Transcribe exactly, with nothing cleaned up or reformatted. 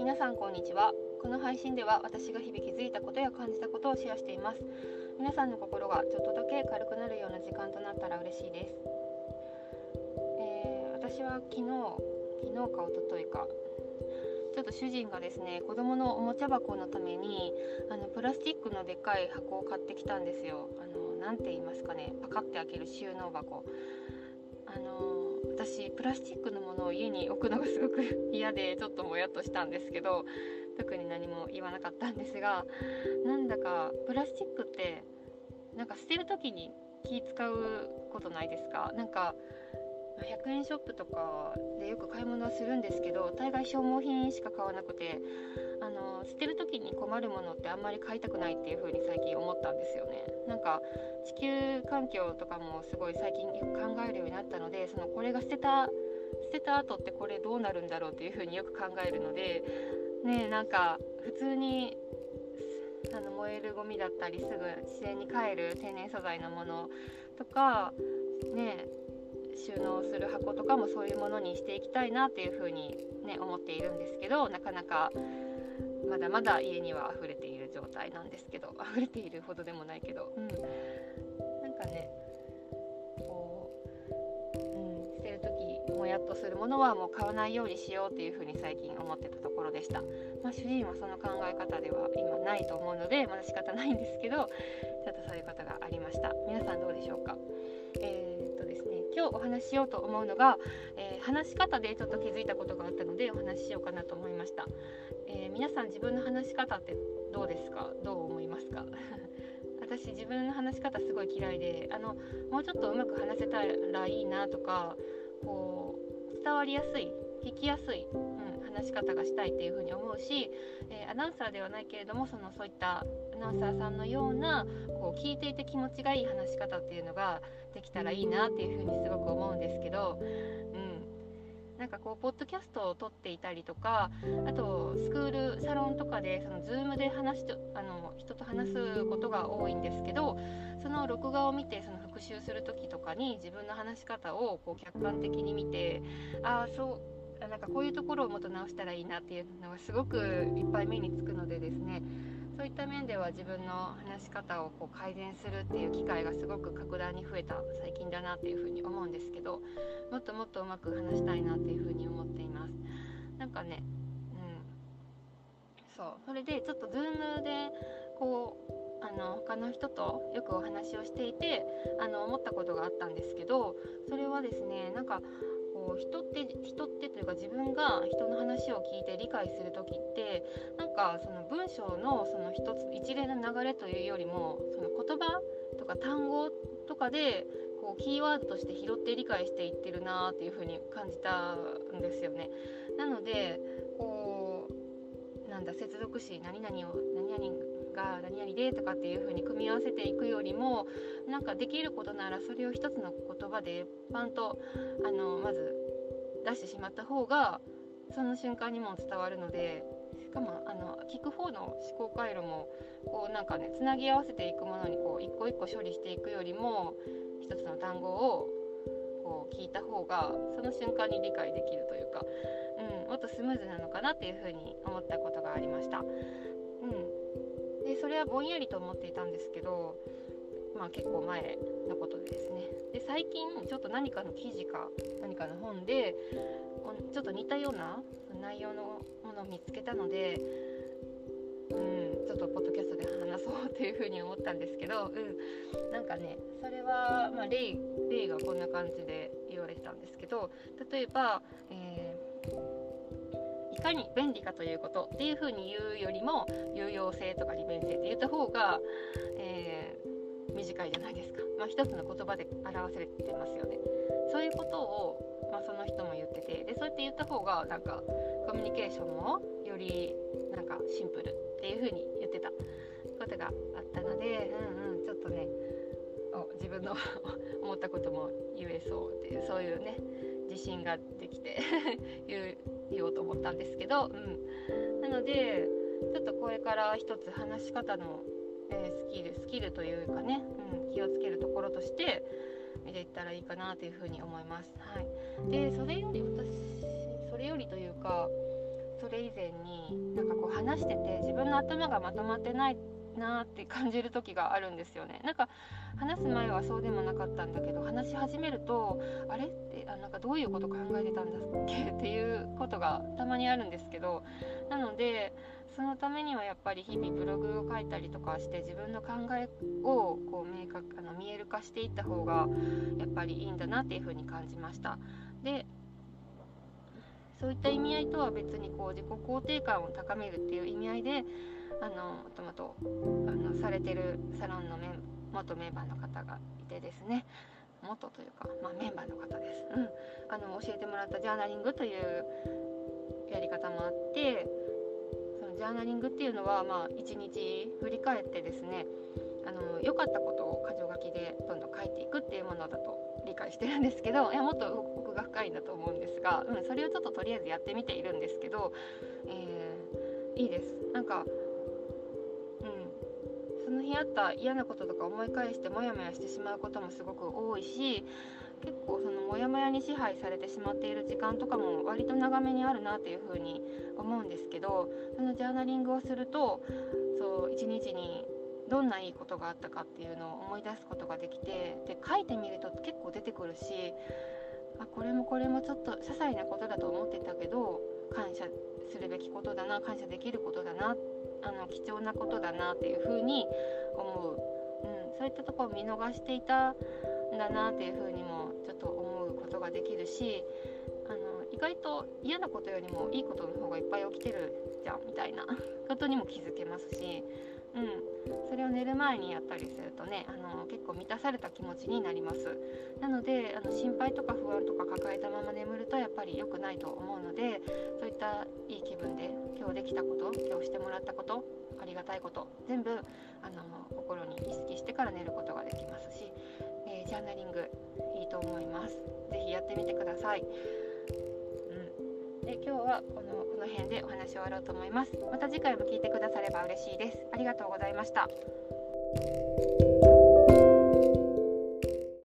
皆さんこんにちは。この配信では私が日々気づいたことや感じたことをシェアしています。皆さんの心がちょっとだけ軽くなるような時間となったら嬉しいです。えー、私は昨日昨日か一昨日かちょっと主人がですね、子供のおもちゃ箱のためにあのプラスチックのでかい箱を買ってきたんですよ。あのなんて言いますかね、パカって開ける収納箱。あの私プラスチックのものを家に置くのがすごく嫌で、ちょっともやっとしたんですけど、特に何も言わなかったんですが、なんだかプラスチックってなんか捨てる時に気使うことないですか？なんかひゃくえんショップとかでよく買い物はするんですけど、大概消耗品しか買わなくて、あの捨てる時に困るものってあんまり買いたくないっていう風に最近思ったんですよね。なんか地球環境とかもすごい最近よく考えるようになったので、そのこれが捨てた捨てた後ってこれどうなるんだろうっていう風によく考えるので、ねえ、なんか普通にあの燃えるゴミだったり、すぐ自然に帰る天然素材のものとかねえ、収納する箱とかもそういうものにしていきたいなっていう風にね思っているんですけど、なかなかまだまだ家には溢れている状態なんですけど、溢れているほどでもないけど、うん、なんかねこう、うん、捨てる時もやっとするものはもう買わないようにしようっていう風に最近思ってたところでした。まあ、主人はその考え方では今ないと思うので、まだ仕方ないんですけど、ちょっとそういうことがありました。皆さんどうでしょうか？えーっとですね今日お話ししようと思うのが、えー、話し方でちょっと気づいたことがあったのでお話ししようかなと思いました。えー、皆さん自分の話し方ってどうですか？どう思いますか？私自分の話し方すごい嫌いで、あのもうちょっとうまく話せたらいいなとか、こう伝わりやすい、聞きやすい、うん、話し方がしたいっていうふうに思うし、えー、アナウンサーではないけれども、そのそういったアナウンサーさんのようなこう聞いていて気持ちがいい話し方っていうのができたらいいなっていうふうにすごく思うんですけど、うん、なんかこうポッドキャストを撮っていたりとか、あとスクールサロンとかでその Zoom で話しあの人と話すことが多いんですけど、その録画を見てその復習する時とかに自分の話し方をこう客観的に見て、ああそうなんかこういうところをもっと直したらいいなっていうのがすごくいっぱい目につくのでですね、そういった面では自分の話し方をこう改善するっていう機会がすごく格段に増えた最近だなっていうふうに思うんですけど、もっともっとうまく話したいなっていうふうに思っています。なんかね、うん、そう、それでちょっと Zoom でこうあの他の人とよくお話をしていて、あの思ったことがあったんですけど、それはですね、なんかこう人って人ってというか自分が人の話を聞いて理解するときって、なんかその文章のその一つ一連の流れというよりも、その言葉とか単語とかでこうキーワードとして拾って理解していってるなっていうふうに感じたんですよね。なのでこうなんだ接続詞何々を何々が何々でとかっていう風に組み合わせていくよりも、なんかできることならそれを一つの言葉でパンとあのまず出してしまった方がその瞬間にも伝わるので、しかもあの聞く方の思考回路もこうなんかねつなぎ合わせていくものにこう一個一個処理していくよりも、一つの単語をこう聞いた方がその瞬間に理解できるというか、うん、もっとスムーズなのかなっていう風に思ったことがありました。うんでそれはぼんやりと思っていたんですけど、まあ、結構前のことでですね。で最近ちょっと何かの記事か何かの本でちょっと似たような内容のものを見つけたので、うん、ちょっとポッドキャストで話そうというふうに思ったんですけど、うん、なんかねそれは、まあ、例, 例がこんな感じで言われてたんですけど、例えば、えーいかに便利かということっていう風に言うよりも、有用性とか利便性って言った方が、えー、短いじゃないですか。まあ、一つの言葉で表されてますよね。そういうことを、まあ、その人も言ってて、でそうやって言った方がなんかコミュニケーションもよりなんかシンプルっていう風に言ってたことがあったので、うんうん、ちょっとね自分の思ったことも言えそうっていうそういうね自信ができて言う言おうと思ったんですけど、うん、なのでちょっとこれから一つ話し方の、えー、スキルスキルというかね、うん、気をつけるところとして、見れたらいいかなというふうに思います。はい、でそれより私それよりというかそれ以前になんかこう話してて自分の頭がまとまってないなって感じる時があるんですよね。なんか話す前はそうでもなかったんだけど話し始めるとあれってあなんかどういうこと考えてたんだっけっていうことがたまにあるんですけど、なのでそのためにはやっぱり日々ブログを書いたりとかして自分の考えをこう明確あの見える化していった方がやっぱりいいんだなっていうふうに感じました。でそういった意味合いとは別にこう自己肯定感を高めるっていう意味合いであのもともとあのされてるサロンのメ元メンバーの方がいてですね、元というか、まあ、メンバーの方です、うん、あの教えてもらったジャーナリングというやり方もあって、そのジャーナリングっていうのは、まあ、いちにち振り返ってですねあの良かったことを箇条書きでどんどん書いていくっていうものだと理解してるんですけど、いやもっと奥が深いんだと思うんですが、うん、それをちょっととりあえずやってみているんですけど、えー、いいです。なんかその日あった嫌なこととか思い返してモヤモヤしてしまうこともすごく多いし、結構そのモヤモヤに支配されてしまっている時間とかも割と長めにあるなというふうに思うんですけど、そのジャーナリングをするとそう一日にどんないいことがあったかっていうのを思い出すことができて、で書いてみると結構出てくるし、あこれもこれもちょっと些細なことだと思ってたけど感謝するべきことだな、感謝できることだな、あの貴重なことだなっていうふうに思う、うん、そういったところを見逃していたんだなっていうふうにもちょっと思うことができるし、あの意外と嫌なことよりもいいことの方がいっぱい起きてるじゃんみたいなことにも気づけますし、うん、それを寝る前にやったりするとねあの結構満たされた気持ちになります。なのであの心配とか不安とか抱えたまま眠るとやっぱり良くないと思うので、そういったいい気分で今日できたこと今日してもらったことありがたいこと全部あの心に意識してから寝ることができますし、えー、ジャーナリングいいと思います。ぜひやってみてください。で今日はこの、この辺でお話を終わろうと思います。また次回も聞いてくだされば嬉しいです。ありがとうございました。